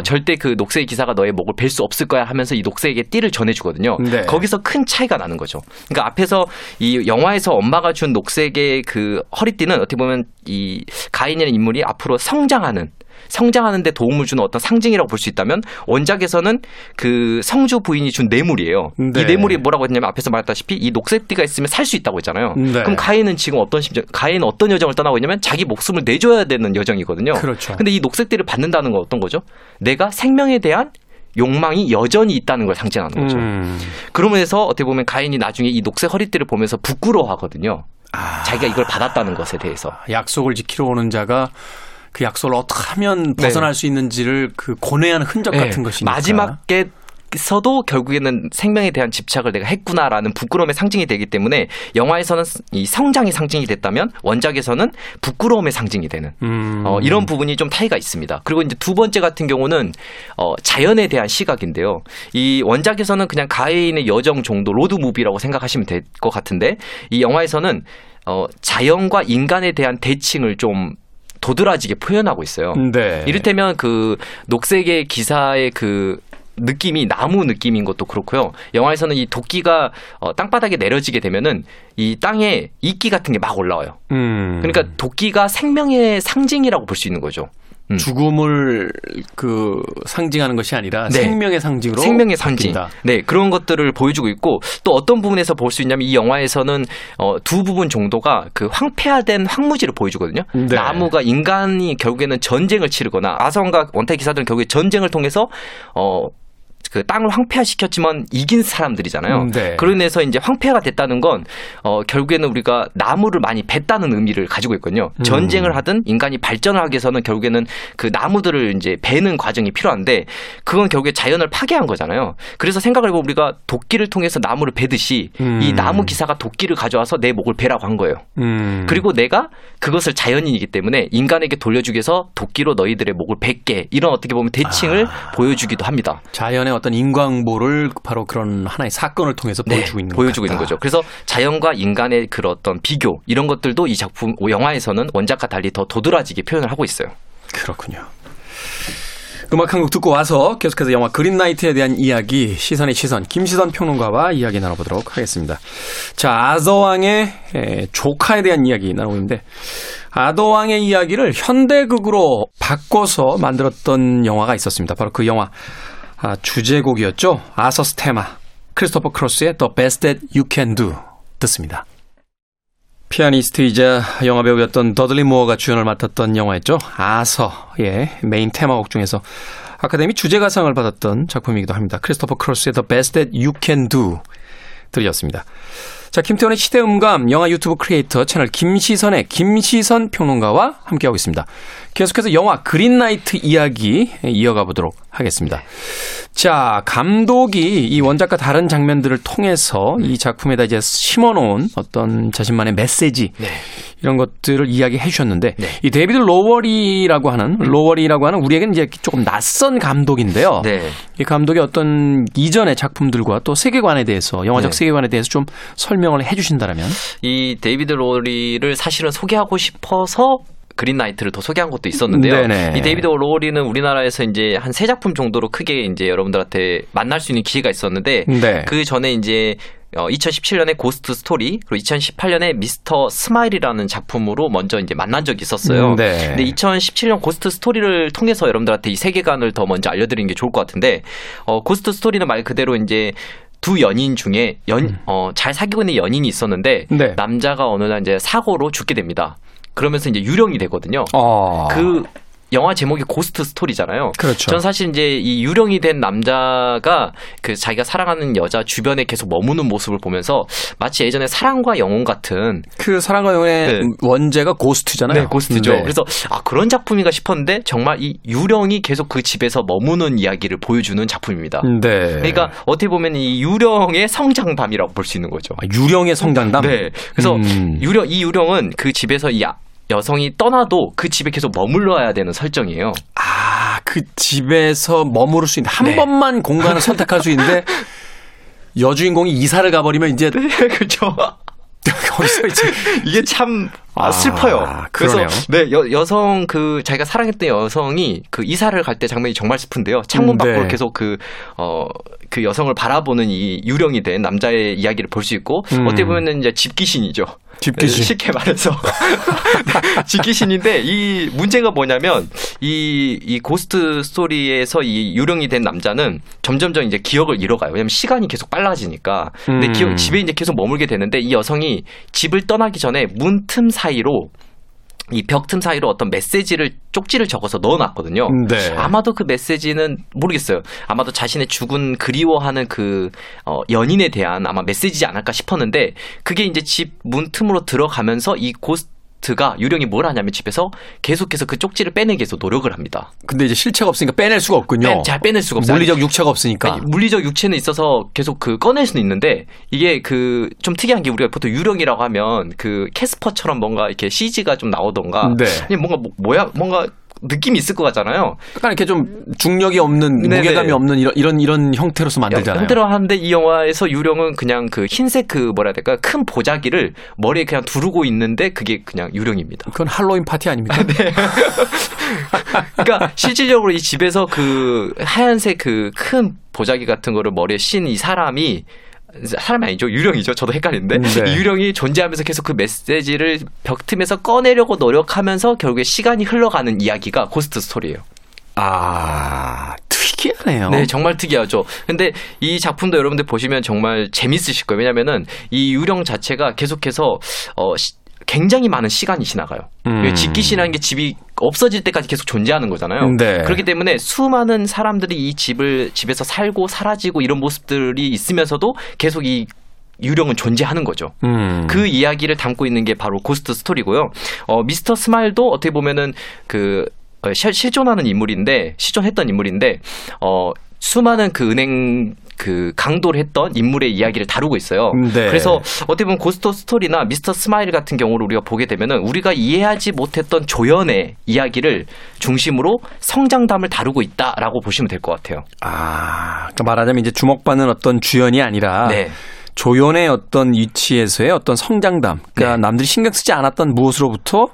절대 그 녹색의 기사가 너의 목을 벨 수 없을 거야 하면서 이 녹색의 띠를 전해주거든요. 네. 거기서 큰 차이가 나는 거죠. 그러니까 앞에서 이 영화에서 엄마가 준 녹색의 그 허리띠는 어떻게 보면 이 가인이라는 인물이 앞으로 성장하는데 도움을 주는 어떤 상징이라고 볼 수 있다면 원작에서는 그 성주 부인이 준 뇌물이에요. 네. 이 뇌물이 뭐라고 했냐면 앞에서 말했다시피 이 녹색띠가 있으면 살 수 있다고 했잖아요. 네. 그럼 가인은 지금 어떤 심정, 가인은 어떤 여정을 떠나고 있냐면 자기 목숨을 내줘야 되는 여정이거든요. 그렇죠. 근데 이 녹색띠를 받는다는 건 어떤 거죠? 내가 생명에 대한 욕망이 여전히 있다는 걸 상징하는 거죠. 그러면서 어떻게 보면 가인이 나중에 이 녹색 허리띠를 보면서 부끄러워하거든요. 자기가 이걸 받았다는 것에 대해서. 약속을 지키러 오는 자가 그 약속을 어떻게 하면 벗어날 수 있는지를 그 고뇌하는 흔적 같은 것이니까. 마지막에 서도 결국에는 생명에 대한 집착을 내가 했구나라는 부끄러움의 상징이 되기 때문에 영화에서는 이 성장이 상징이 됐다면 원작에서는 부끄러움의 상징이 되는 이런 부분이 좀 차이가 있습니다. 그리고 이제 두 번째 같은 경우는 자연에 대한 시각인데요. 이 원작에서는 그냥 가해인의 여정 정도 로드무비라고 생각하시면 될 것 같은데 이 영화에서는 자연과 인간에 대한 대칭을 좀 도드라지게 표현하고 있어요. 네. 이를테면 그 녹색의 기사의 그 느낌이 나무 느낌인 것도 그렇고요. 영화에서는 이 도끼가 땅바닥에 내려지게 되면은 이 땅에 이끼 같은 게 막 올라와요. 그러니까 도끼가 생명의 상징이라고 볼 수 있는 거죠. 죽음을 그 상징하는 것이 아니라 생명의 상징으로 생명의 상징. 바뀐다. 네, 그런 것들을 보여주고 있고 또 어떤 부분에서 볼 수 있냐면 이 영화에서는 두 부분 정도가 그 황폐화된 황무지를 보여주거든요. 네. 나무가 인간이 결국에는 전쟁을 치르거나 아성과 원태 기사들은 결국에 전쟁을 통해서 그 땅을 황폐화시켰지만 이긴 사람들이잖아요. 네. 그로 인해서 이제 황폐화가 됐다는 건 결국에는 우리가 나무를 많이 뱄다는 의미를 가지고 있거든요. 전쟁을 하든 인간이 발전을 하기 위해서는 결국에는 그 나무들을 이제 베는 과정이 필요한데 그건 결국에 자연을 파괴한 거잖아요. 그래서 생각을 해보면 우리가 도끼를 통해서 나무를 베듯이 이 나무 기사가 도끼를 가져와서 내 목을 베라고 한 거예요. 그리고 내가 그것을 자연인이기 때문에 인간에게 돌려주기 위해서 도끼로 너희들의 목을 뱉게 이런 어떻게 보면 대칭을 보여주기도 합니다. 자연의 어떤 인광보를 바로 그런 하나의 사건을 통해서 보여주고 있는 거죠. 그래서 자연과 인간의 그런 어떤 비교 이런 것들도 이 작품 영화에서는 원작과 달리 더 도드라지게 표현을 하고 있어요. 그렇군요. 음악 한 곡 듣고 와서 계속해서 영화 그린 나이트에 대한 이야기 시선의 시선 김시선 평론가와 이야기 나눠보도록 하겠습니다. 자, 아더왕의 조카에 대한 이야기 나누고 있는데 아더왕의 이야기를 현대극으로 바꿔서 만들었던 영화가 있었습니다. 바로 그 영화 주제곡이었죠. 아서스 테마, 크리스토퍼 크로스의 The Best That You Can Do 듣습니다. 피아니스트이자 영화배우였던 더들리 모어가 주연을 맡았던 영화였죠. 아서의 메인 테마곡 중에서 아카데미 주제가상을 받았던 작품이기도 합니다. 크리스토퍼 크로스의 The Best That You Can Do 들이었습니다. 자, 김태원의 시대음감 영화 유튜브 크리에이터 채널 김시선의 김시선 평론가와 함께하고 있습니다. 계속해서 영화 그린나이트 이야기 이어가 보도록 하겠습니다. 자, 감독이 이 원작과 다른 장면들을 통해서 이 작품에다 이제 심어놓은 어떤 자신만의 메시지 이런 것들을 이야기해 주셨는데 이 데이비드 로월이라고 하는 우리에게는 이제 조금 낯선 감독인데요. 이 감독이 어떤 이전의 작품들과 또 세계관에 대해서 영화적 세계관에 대해서 좀 설명을 해 주신다면? 이 데이비드 로리를 사실은 소개하고 싶어서 그린 나이트를 더 소개한 것도 있었는데요. 네네. 이 데이비드 로리는 우리나라에서 이제 한 세 작품 정도로 크게 이제 여러분들한테 만날 수 있는 기회가 있었는데 그 전에 이제 2017년에 고스트 스토리 그리고 2018년에 미스터 스마일이라는 작품으로 먼저 이제 만난 적이 있었어요. 근데 2017년 고스트 스토리를 통해서 여러분들한테 이 세계관을 더 먼저 알려드리는 게 좋을 것 같은데 고스트 스토리는 말 그대로 이제 두 연인 중에 잘 사귀고 있는 연인이 있었는데 남자가 어느 날 이제 사고로 죽게 됩니다. 그러면서 이제 유령이 되거든요. 그 영화 제목이 고스트 스토리잖아요. 그렇죠. 전 사실 이제 이 유령이 된 남자가 그 자기가 사랑하는 여자 주변에 계속 머무는 모습을 보면서 마치 예전에 사랑과 영혼 같은 그 사랑과 영혼의 원제가 고스트잖아요. 네, 고스트죠. 그래서 아, 그런 작품인가 싶었는데 정말 이 유령이 계속 그 집에서 머무는 이야기를 보여주는 작품입니다. 그러니까 어떻게 보면 이 유령의 성장담이라고 볼 수 있는 거죠. 아, 유령의 성장담? 네. 그래서 이 유령은 그 집에서 이 여성이 떠나도 그 집에 계속 머물러야 되는 설정이에요. 아, 그 집에서 머무를 수 있는 한 번만 공간을 선택할 수 있는데 여주인공이 이사를 가버리면 이제 그렇죠. 거기서 이제 이게 참 슬퍼요. 그래서 여성 그 자기가 사랑했던 여성이 그 이사를 갈 때 장면이 정말 슬픈데요. 창문 밖으로 계속 그 여성을 바라보는 이 유령이 된 남자의 이야기를 볼 수 있고 어떻게 보면은 이제 집귀신이죠. 집귀신. 쉽게 말해서 집귀신인데 이 문제가 뭐냐면 이 고스트 스토리에서 이 유령이 된 남자는 점점점 이제 기억을 잃어가요. 왜냐면 시간이 계속 빨라지니까. 근데 집에 이제 계속 머물게 되는데 이 여성이 집을 떠나기 전에 문틈 사이로 이 벽 틈 사이로 어떤 쪽지를 적어서 넣어놨거든요. 아마도 그 메시지는 모르겠어요. 아마도 자신의 죽은 그리워하는 그 연인에 대한 아마 메시지지 않을까 싶었는데 그게 이제 집 문틈으로 들어가면서 이 고스트 고스트가 유령이 뭘 하냐면 집에서 계속해서 그 쪽지를 빼내기 위해서 노력을 합니다. 근데 이제 실체가 없으니까 빼낼 수가 없군요. 잘 빼낼 수가 없어요. 물리적 육체가 없으니까. 아니, 물리적 육체는 있어서 계속 그 꺼낼 수는 있는데 이게 그 좀 특이한 게 우리가 보통 유령이라고 하면 그 캐스퍼처럼 뭔가 이렇게 CG가 좀 나오던가 네. 아니 뭔가 모양 뭔가 느낌이 있을 것 같잖아요. 약간 이렇게 좀 중력이 없는 네네. 무게감이 없는 이런 형태로서 만들잖아요. 형태로 하는데 이 영화에서 유령은 그냥 그 흰색 그 뭐라 해야 될까 큰 보자기를 머리에 그냥 두르고 있는데 그게 그냥 유령입니다. 그건 할로윈 파티 아닙니까? 네. 그러니까 실질적으로 이 집에서 그 하얀색 그 큰 보자기 같은 거를 머리에 씌인 이 사람이 아니죠. 유령이죠. 저도 헷갈리는데 네. 이 유령이 존재하면서 계속 그 메시지를 벽 틈에서 꺼내려고 노력하면서 결국에 시간이 흘러가는 이야기가 고스트 스토리예요. 아, 특이하네요. 네, 정말 특이하죠. 근데 이 작품도 여러분들 보시면 정말 재밌으실 거예요. 왜냐면은 이 유령 자체가 계속해서 굉장히 많은 시간이 지나가요. 집기시라는 게 집이 없어질 때까지 계속 존재하는 거잖아요. 네. 그렇기 때문에 수많은 사람들이 이 집에서 살고 사라지고 이런 모습들이 있으면서도 계속 이 유령은 존재하는 거죠. 그 이야기를 담고 있는 게 바로 고스트 스토리고요. 미스터 스마일도 어떻게 보면은 그 실존했던 인물인데 수많은 그 은행 그 강도를 했던 인물의 이야기를 다루고 있어요. 네. 그래서 어떻게 보면 고스트 스토리나 미스터 스마일 같은 경우를 우리가 보게 되면은 우리가 이해하지 못했던 조연의 이야기를 중심으로 성장담을 다루고 있다라고 보시면 될 것 같아요. 아, 그러니까 말하자면 이제 주목받는 어떤 주연이 아니라. 네. 조연의 어떤 위치에서의 어떤 성장담. 그러니까 네. 남들이 신경 쓰지 않았던 무엇으로부터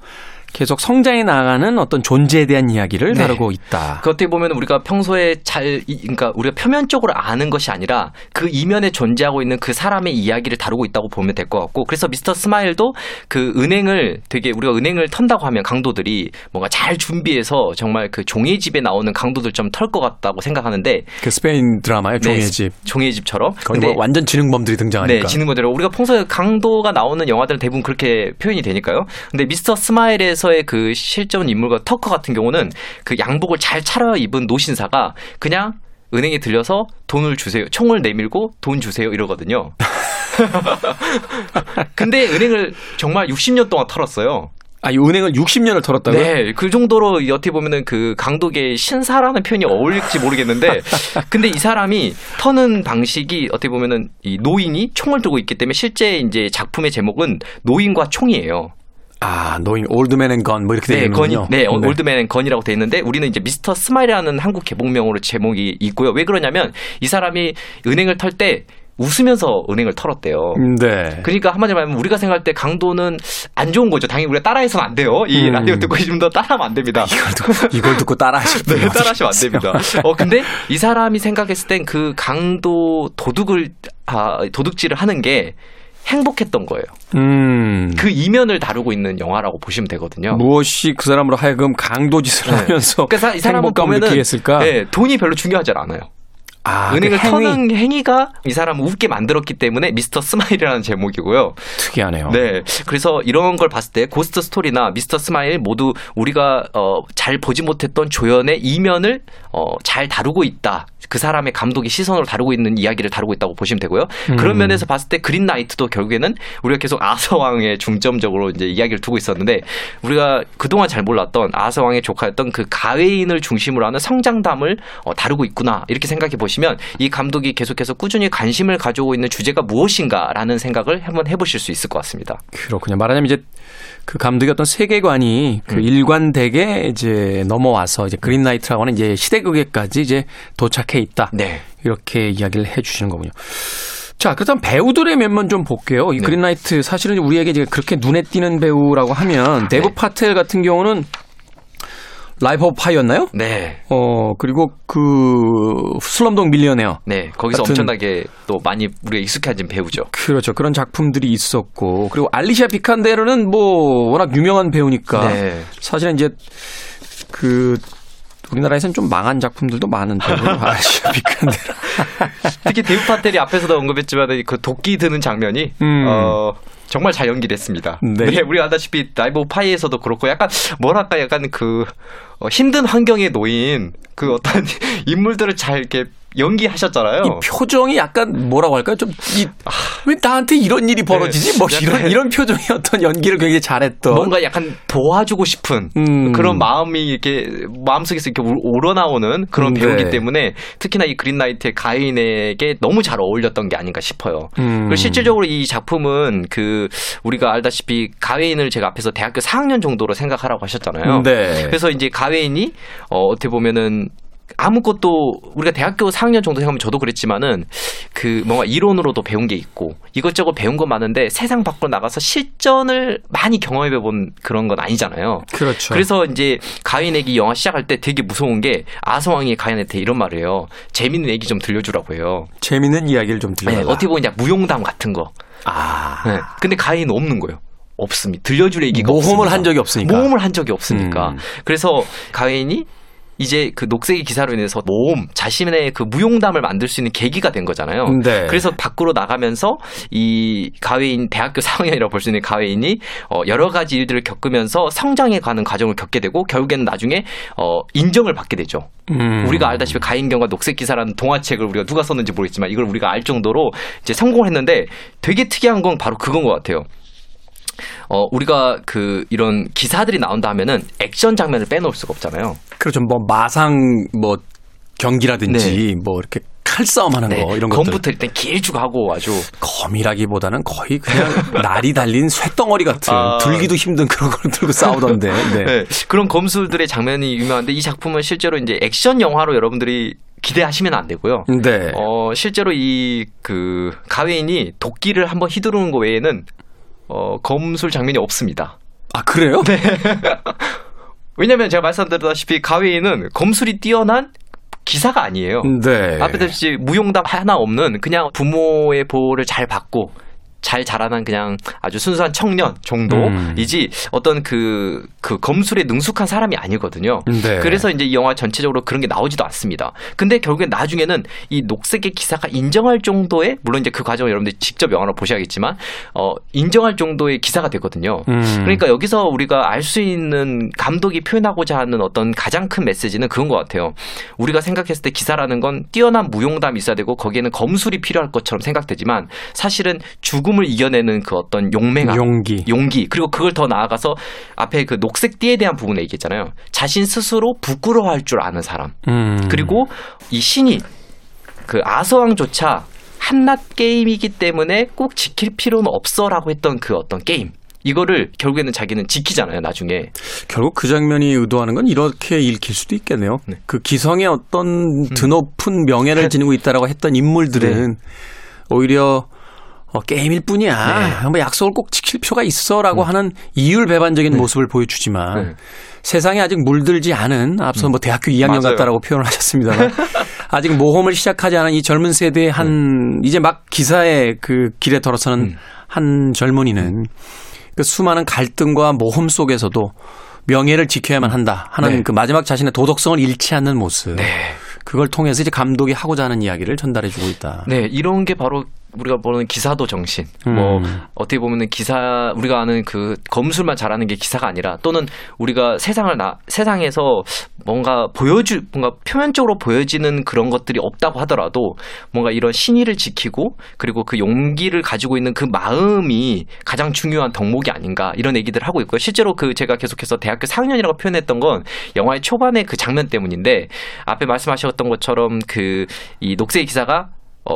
계속 성장해 나가는 어떤 존재에 대한 이야기를 다루고 네. 있다. 그것들이 보면 우리가 평소에 그러니까 우리가 표면적으로 아는 것이 아니라 그 이면에 존재하고 있는 그 사람의 이야기를 다루고 있다고 보면 될 것 같고, 그래서 미스터 스마일도 그 은행을 되게 우리가 은행을 턴다고 하면 강도들이 뭔가 잘 준비해서 정말 그 종이집에 나오는 강도들처럼 털 것 같다고 생각하는데 그 스페인 드라마요 종이집. 네, 종이집처럼. 근데 뭐 완전 지능범들이 등장하니까. 네, 지능범들. 우리가 평소에 강도가 나오는 영화들은 대부분 그렇게 표현이 되니까요. 근데 미스터 스마일의 그 실존 인물과 터커 같은 경우는 그 양복을 잘 차려입은 노신사가 그냥 은행에 들려서 돈을 주세요. 총을 내밀고 돈 주세요 이러거든요. 근데 은행을 정말 60년 동안 털었어요. 아, 이 은행을 60년을 털었다고요? 네, 그 정도로 어떻게 보면은 그 강도계의 신사라는 표현이 어울릴지 모르겠는데, 근데 이 사람이 터는 방식이 어떻게 보면은 이 노인이 총을 들고 있기 때문에 실제 이제 작품의 제목은 노인과 총이에요. 아, 노인 올드맨 앤 건 뭐 이렇게 되어 있는군요. 네, 올드맨 앤 건이라고 되어 있는데 우리는 이제 미스터 스마일이라는 한국 개봉명으로 제목이 있고요. 왜 그러냐면 이 사람이 은행을 털 때 웃으면서 은행을 털었대요. 네. 그러니까 한마디로 말하면 우리가 생각할 때 강도는 안 좋은 거죠. 당연히 우리가 따라해서는 안 돼요. 이 라디오 듣고 계시는 분도 따라하면 안 됩니다. 이걸 듣고 따라하시면 네, 따라하시면 안 됩니다. 근데 이 사람이 생각했을 땐 그 강도 도둑질을 하는 게 행복했던 거예요. 그 이면을 다루고 있는 영화라고 보시면 되거든요. 무엇이 그 사람으로 하여금 강도짓을 하면서 그러니까 행복감을 느끼겠을까? 네, 돈이 별로 중요하지 않아요. 아, 은행을 터는 행위가 이 사람을 웃게 만들었기 때문에 미스터 스마일이라는 제목이고요. 특이하네요. 네, 그래서 이런 걸 봤을 때 고스트 스토리나 미스터 스마일 모두 우리가 잘 보지 못했던 조연의 이면을 잘 다루고 있다. 그 사람의 감독이 시선으로 다루고 있는 이야기를 다루고 있다고 보시면 되고요. 그런 면에서 봤을 때 그린 나이트도 결국에는 우리가 계속 아서왕의 중점적으로 이제 이야기를 두고 있었는데 우리가 그동안 잘 몰랐던 아서왕의 조카였던 그 가웨인을 중심으로 하는 성장담을 다루고 있구나 이렇게 생각해 보시면 이 감독이 계속해서 꾸준히 관심을 가지고 있는 주제가 무엇인가라는 생각을 한번 해보실 수 있을 것 같습니다. 그렇군요. 말하자면 이제 그 감독의 어떤 세계관이 그 일관되게 이제 넘어와서 이제 그린 나이트라고 하는 이제 시대극에까지 이제 도착해 있다. 네. 이렇게 이야기를 해 주시는 거군요. 자, 그렇다면 배우들의 면만 좀 볼게요. 이 네. 그린 나이트 사실은 우리에게 이제 그렇게 눈에 띄는 배우라고 하면 데브 네. 파텔 같은 경우는 라이프 오브 파이였나요? 네. 그리고 그 슬럼독 밀리어네어. 네. 거기서 엄청나게 또 많이 우리가 익숙해진 배우죠. 그렇죠. 그런 작품들이 있었고 그리고 알리샤 비칸데르는 뭐 워낙 유명한 배우니까 네. 사실은 이제 그 우리나라에서는 좀 망한 작품들도 많은데 알리샤 비칸데르. 특히 데브 파텔이 앞에서도 언급했지만 그 도끼 드는 장면이 정말 잘 연기됐습니다. 네. 네, 우리가 알다시피 라이브 오브 파이에서도 그렇고 약간 뭐랄까 약간 그 힘든 환경에 놓인 그 어떤 인물들을 잘 이렇게 연기하셨잖아요. 이 표정이 약간 뭐라고 할까요? 좀 왜 나한테 이런 일이 벌어지지? 네, 뭐 이런 표정이 어떤 연기를 굉장히 잘했던 뭔가 약간 도와주고 싶은 그런 마음이 이렇게 마음속에서 이렇게 우러나오는 그런 배우기 네. 때문에 특히나 이 그린 나이트의 가인에게 너무 잘 어울렸던 게 아닌가 싶어요. 그리고 실질적으로 이 작품은 그 우리가 알다시피 가웨인을 제가 앞에서 대학교 4학년 정도로 생각하라고 하셨잖아요. 네. 그래서 이제 가웨인이 어떻게 보면은 아무것도 우리가 대학교 4학년 정도 생각하면 저도 그랬지만은 그 뭔가 이론으로도 배운 게 있고 이것저것 배운 건 많은데 세상 밖으로 나가서 실전을 많이 경험해 본 그런 건 아니잖아요. 그렇죠. 그래서 이제 가인에게 영화 시작할 때 되게 무서운 게 아서왕이 가인한테 이런 말을 해요. 재밌는 얘기 좀 들려주라고 해요. 재밌는 이야기를 좀 들려주라. 네, 어떻게 보면 무용담 같은 거. 아. 네, 근데 가인은 없는 거예요. 없습니다. 들려줄 얘기가 없습니다. 모험을 한 적이 없으니까. 그래서 가인이 이제 그 녹색의 기사로 인해서 자신의 그 무용담을 만들 수 있는 계기가 된 거잖아요. 네. 그래서 밖으로 나가면서 이 가웨인, 대학교 4학년이라고 볼 수 있는 가웨인이 여러 가지 일들을 겪으면서 성장해 가는 과정을 겪게 되고 결국에는 나중에 인정을 받게 되죠. 우리가 알다시피 가인경과 녹색 기사라는 동화책을 우리가 누가 썼는지 모르겠지만 이걸 우리가 알 정도로 이제 성공을 했는데 되게 특이한 건 바로 그건 것 같아요. 우리가 그 이런 기사들이 나온다 하면은 액션 장면을 빼놓을 수가 없잖아요. 그렇죠. 뭐 마상 뭐 경기라든지 네. 뭐 이렇게 칼싸움하는 네. 거 이런 것들. 검부터 일단 길쭉하고 아주 검이라기보다는 거의 그냥 날이 달린 쇳덩어리 같은 들기도 힘든 그런 걸 들고 싸우던데. 네. 네. 그런 검술들의 장면이 유명한데 이 작품은 실제로 이제 액션 영화로 여러분들이 기대하시면 안 되고요. 네. 실제로 이 그 가웨인이 도끼를 한번 휘두르는 거 외에는 검술 장면이 없습니다. 아, 그래요? 네. 왜냐면 제가 말씀드렸다시피 가웨인은 검술이 뛰어난 기사가 아니에요. 네. 앞에다시 무용담 하나 없는 그냥 부모의 보호를 잘 받고 잘 자라난 그냥 아주 순수한 청년 정도이지 어떤 그 검술에 능숙한 사람이 아니거든요. 네. 그래서 이제 이 영화 전체적으로 그런 게 나오지도 않습니다. 근데 결국에 나중에는 이 녹색의 기사가 인정할 정도의 물론 이제 그 과정을 여러분들이 직접 영화로 보셔야겠지만 인정할 정도의 기사가 되거든요. 그러니까 여기서 우리가 알 수 있는 감독이 표현하고자 하는 어떤 가장 큰 메시지는 그런 것 같아요. 우리가 생각했을 때 기사라는 건 뛰어난 무용담이 있어야 되고 거기에는 검술이 필요할 것처럼 생각되지만 사실은 죽음을 이겨내는 그 어떤 용맹함, 용기 그리고 그걸 더 나아가서 앞에 그 녹색 띠에 대한 부분에 얘기했잖아요. 자신 스스로 부끄러워할 줄 아는 사람 그리고 이 신이 그 아서왕조차 한낱 게임이기 때문에 꼭 지킬 필요는 없어라고 했던 그 어떤 게임 이거를 결국에는 자기는 지키잖아요. 나중에 결국 그 장면이 의도하는 건 이렇게 읽힐 수도 있겠네요. 네. 그 기성의 어떤 드높은 명예를 지니고 있다라고 했던 인물들은 네. 오히려 게임일 뿐이야. 네. 뭐 약속을 꼭 지킬 필요가 있어라고 하는 이율배반적인 네. 모습을 보여주지만 네. 세상에 아직 물들지 않은 앞서 뭐 대학교 2학년 맞아요. 같다라고 표현을 하셨습니다만 아직 모험을 시작하지 않은 이 젊은 세대의 한 이제 막 기사의 그 길에 들어서는 한 젊은이는 그 수많은 갈등과 모험 속에서도 명예를 지켜야만 한다 하는 네. 그 마지막 자신의 도덕성을 잃지 않는 모습. 네. 그걸 통해서 이제 감독이 하고자 하는 이야기를 전달해주고 있다. 네, 이런 게 바로 우리가 보는 기사도 정신. 뭐 어떻게 보면은 기사 우리가 아는 그 검술만 잘하는 게 기사가 아니라 또는 우리가 세상에서 뭔가 표면적으로 보여지는 그런 것들이 없다고 하더라도 뭔가 이런 신의를 지키고 그리고 그 용기를 가지고 있는 그 마음이 가장 중요한 덕목이 아닌가 이런 얘기들을 하고 있고요. 실제로 그 제가 계속해서 대학교 4학년이라고 표현했던 건 영화의 초반에 그 장면 때문인데 앞에 말씀하셨던 것처럼 그 이 녹색의 기사가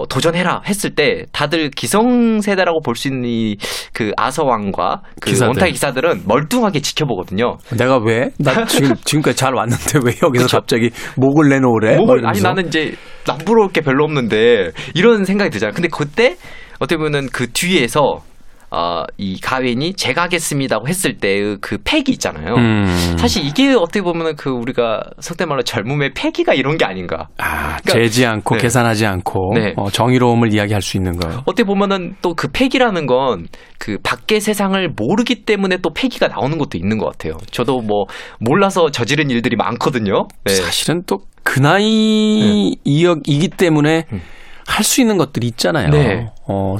도전해라 했을 때 다들 기성세대라고 볼 수 있는 이 그 아서왕과 그 원탁 기사들은 멀뚱하게 지켜보거든요. 내가 왜? 나 지금까지 잘 왔는데 왜 여기서 그쵸? 갑자기 목을 내놓으래? 아니 나는 이제 남부러울 게 별로 없는데 이런 생각이 들잖아요. 근데 그때 어떻게 보면 그 뒤에서 이 가윈이 제가 하겠습니다고 했을 때의 그 패기 있잖아요. 사실 이게 어떻게 보면 그 우리가 속된 말로 젊음의 패기가 이런 게 아닌가. 아, 그러니까, 재지 않고 네. 계산하지 않고 네. 정의로움을 이야기할 수 있는 거예요. 어떻게 보면은 또 그 패기라는 건 그 밖의 세상을 모르기 때문에 또 패기가 나오는 것도 있는 것 같아요. 저도 뭐 몰라서 저지른 일들이 많거든요. 네. 사실은 또 그 나이이기 때문에 할 수 있는 것들이 있잖아요. 네.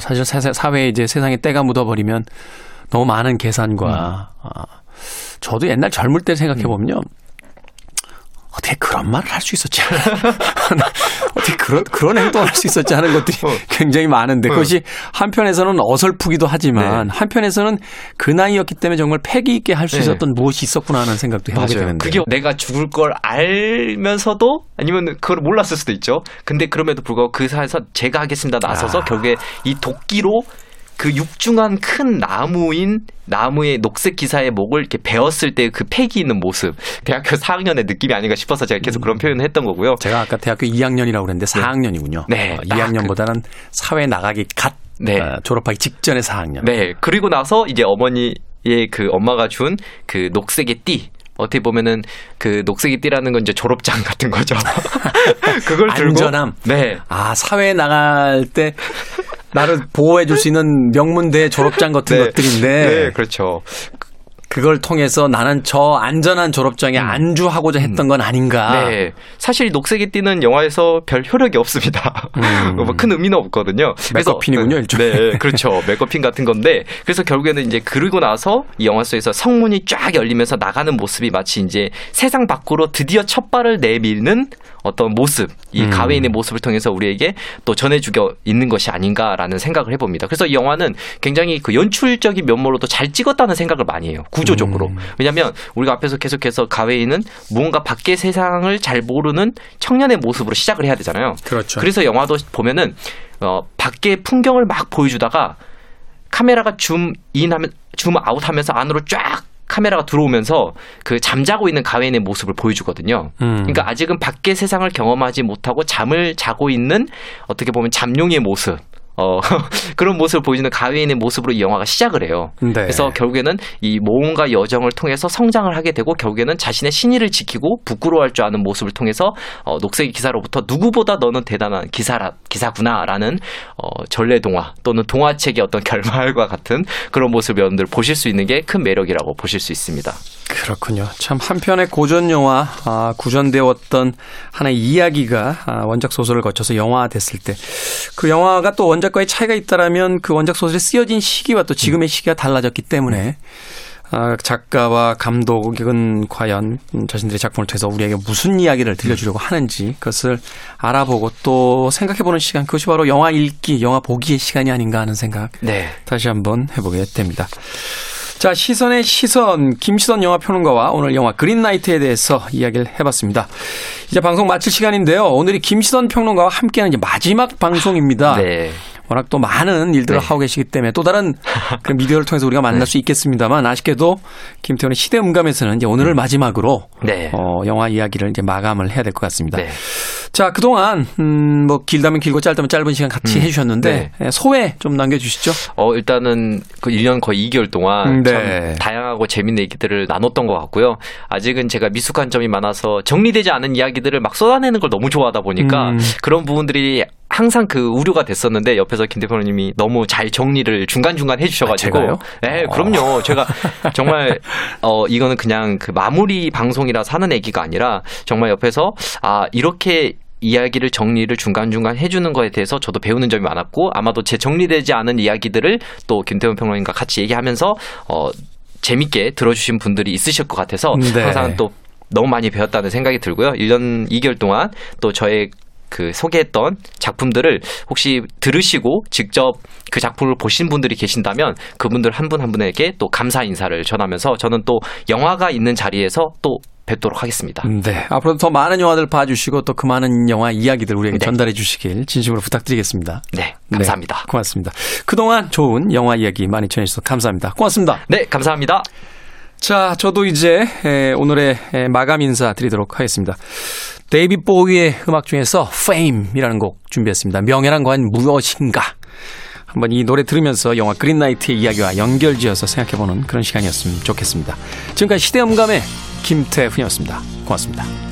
사실 사회에 이제 세상에 때가 묻어버리면 너무 많은 계산과, 저도 옛날 젊을 때 생각해보면요. 어떻게 그런 말을 할 수 있었지? 어떻게 그런 행동을 할 수 있었지 하는 것들이 굉장히 많은데 그것이 한편에서는 어설프기도 하지만 네. 한편에서는 그 나이였기 때문에 정말 패기 있게 할 수 있었던 네. 무엇이 있었구나 하는 생각도 해보게 되는데 그게 내가 죽을 걸 알면서도 아니면 그걸 몰랐을 수도 있죠. 근데 그럼에도 불구하고 그 사이에서 제가 하겠습니다 나서서 결국에 이 도끼로 그 육중한 큰 나무의 녹색 기사의 목을 이렇게 베었을 때 그 패기 있는 모습. 대학교 4학년의 느낌이 아닌가 싶어서 제가 계속 그런 표현을 했던 거고요. 제가 아까 대학교 2학년이라고 그랬는데 4학년이군요. 네. 2학년보다는 사회에 나가기 갓 네. 졸업하기 직전의 4학년. 네. 그리고 나서 이제 어머니의 그 엄마가 준 그 녹색의 띠. 어떻게 보면은 그 녹색이 띠라는 건 이제 졸업장 같은 거죠. 그걸 들고. 안전함. 네. 아, 사회에 나갈 때. 나를 보호해 줄 수 있는 명문대 졸업장 같은 네. 것들인데. 네, 그렇죠. 그걸 통해서 나는 저 안전한 졸업장에 안주하고자 했던 건 아닌가. 네. 사실 녹색이 띠는 영화에서 별 효력이 없습니다. 큰 의미는 없거든요. 메커핀이군요, 일종의. 네, 그렇죠. 메커핀 같은 건데. 그래서 결국에는 이제 그러고 나서 이 영화 속에서 성문이 쫙 열리면서 나가는 모습이 마치 이제 세상 밖으로 드디어 첫 발을 내밀는 어떤 모습, 이 가웨인의 모습을 통해서 우리에게 또 전해주고 있는 것이 아닌가라는 생각을 해봅니다. 그래서 이 영화는 굉장히 그 연출적인 면모로도 잘 찍었다는 생각을 많이 해요. 구조적으로. 왜냐하면 우리가 앞에서 계속해서 가웨인은 무언가 밖의 세상을 잘 모르는 청년의 모습으로 시작을 해야 되잖아요. 그렇죠. 그래서 영화도 보면은 밖의 풍경을 막 보여주다가 카메라가 줌인하면 줌아웃하면서 안으로 쫙. 카메라가 들어오면서 그 잠자고 있는 가웨인의 모습을 보여주거든요. 그러니까 아직은 밖의 세상을 경험하지 못하고 잠을 자고 있는 어떻게 보면 잠룡의 모습. 그런 모습을 보여주는 가웨인의 모습으로 이 영화가 시작을 해요. 네. 그래서 결국에는 이 모험과 여정을 통해서 성장을 하게 되고 결국에는 자신의 신의를 지키고 부끄러워할 줄 아는 모습을 통해서 녹색의 기사로부터 누구보다 너는 대단한 기사구나라는 전래동화 또는 동화책의 어떤 결말과 같은 그런 모습을 여러분들 보실 수 있는 게 큰 매력이라고 보실 수 있습니다. 그렇군요. 참 한편의 고전 영화 구전되었던 하나의 이야기가 원작 소설을 거쳐서 영화가 됐을 때 그 영화가 또 원작과의 차이가 있다라면 그 원작 소설이 쓰여진 시기와 또 지금의 시기가 달라졌기 때문에 작가와 감독은 과연 자신들의 작품을 통해서 우리에게 무슨 이야기를 들려주려고 하는지 그것을 알아보고 또 생각해보는 시간 그것이 바로 영화 읽기, 영화 보기의 시간이 아닌가 하는 생각 네. 다시 한번 해보게 됩니다. 자, 시선의 시선 김시선 영화평론가와 오늘 영화 그린 나이트에 대해서 이야기를 해봤습니다. 이제 방송 마칠 시간인데요. 오늘이 김시선 평론가와 함께하는 이제 마지막 방송입니다. 네. 워낙 또 많은 일들을 네. 하고 계시기 때문에 또 다른 그런 미디어를 통해서 우리가 만날 네. 수 있겠습니다만 아쉽게도 김태훈의 시대음감에서는 이제 오늘을 마지막으로 네. 영화 이야기를 이제 마감을 해야 될 것 같습니다. 네. 자, 그동안 뭐 길다면 길고 짧다면 짧은 시간 같이 해주셨는데 네. 소회 좀 남겨주시죠. 일단은 그 1년 거의 2개월 동안 네. 참 다양하고 재밌는 얘기들을 나눴던 것 같고요. 아직은 제가 미숙한 점이 많아서 정리되지 않은 이야기들을 막 쏟아내는 걸 너무 좋아하다 보니까 그런 부분들이 항상 그 우려가 됐었는데 옆에서 김 대표님이 너무 잘 정리를 중간중간 해주셔가지고. 아, 제가요? 네, 그럼요. 제가 정말 이거는 그냥 그 마무리 방송이라서 하는 얘기가 아니라 정말 옆에서 이렇게 이야기를 정리를 중간중간 해주는 거에 대해서 저도 배우는 점이 많았고 아마도 제 정리되지 않은 이야기들을 또 김태훈 평론님과 같이 얘기하면서 재밌게 들어주신 분들이 있으실 것 같아서 네. 항상 또 너무 많이 배웠다는 생각이 들고요. 1년 2개월 동안 또 저의 그 소개했던 작품들을 혹시 들으시고 직접 그 작품을 보신 분들이 계신다면 그분들 한 분 한 분에게 또 감사 인사를 전하면서 저는 또 영화가 있는 자리에서 또 뵙도록 하겠습니다. 네. 앞으로도 더 많은 영화들 봐주시고 또 그 많은 영화 이야기들 우리에게 네. 전달해 주시길 진심으로 부탁드리겠습니다. 네. 감사합니다. 네, 고맙습니다. 그동안 좋은 영화 이야기 많이 전해주셔서 감사합니다. 고맙습니다. 네. 감사합니다. 자, 저도 이제 오늘의 마감 인사 드리도록 하겠습니다. 데이비드 보위의 음악 중에서 Fame이라는 곡 준비했습니다. 명예란 과연 무엇인가? 한번 이 노래 들으면서 영화 그린 나이트의 이야기와 연결지어서 생각해보는 그런 시간이었으면 좋겠습니다. 지금까지 시대음감의 김태훈이었습니다. 고맙습니다.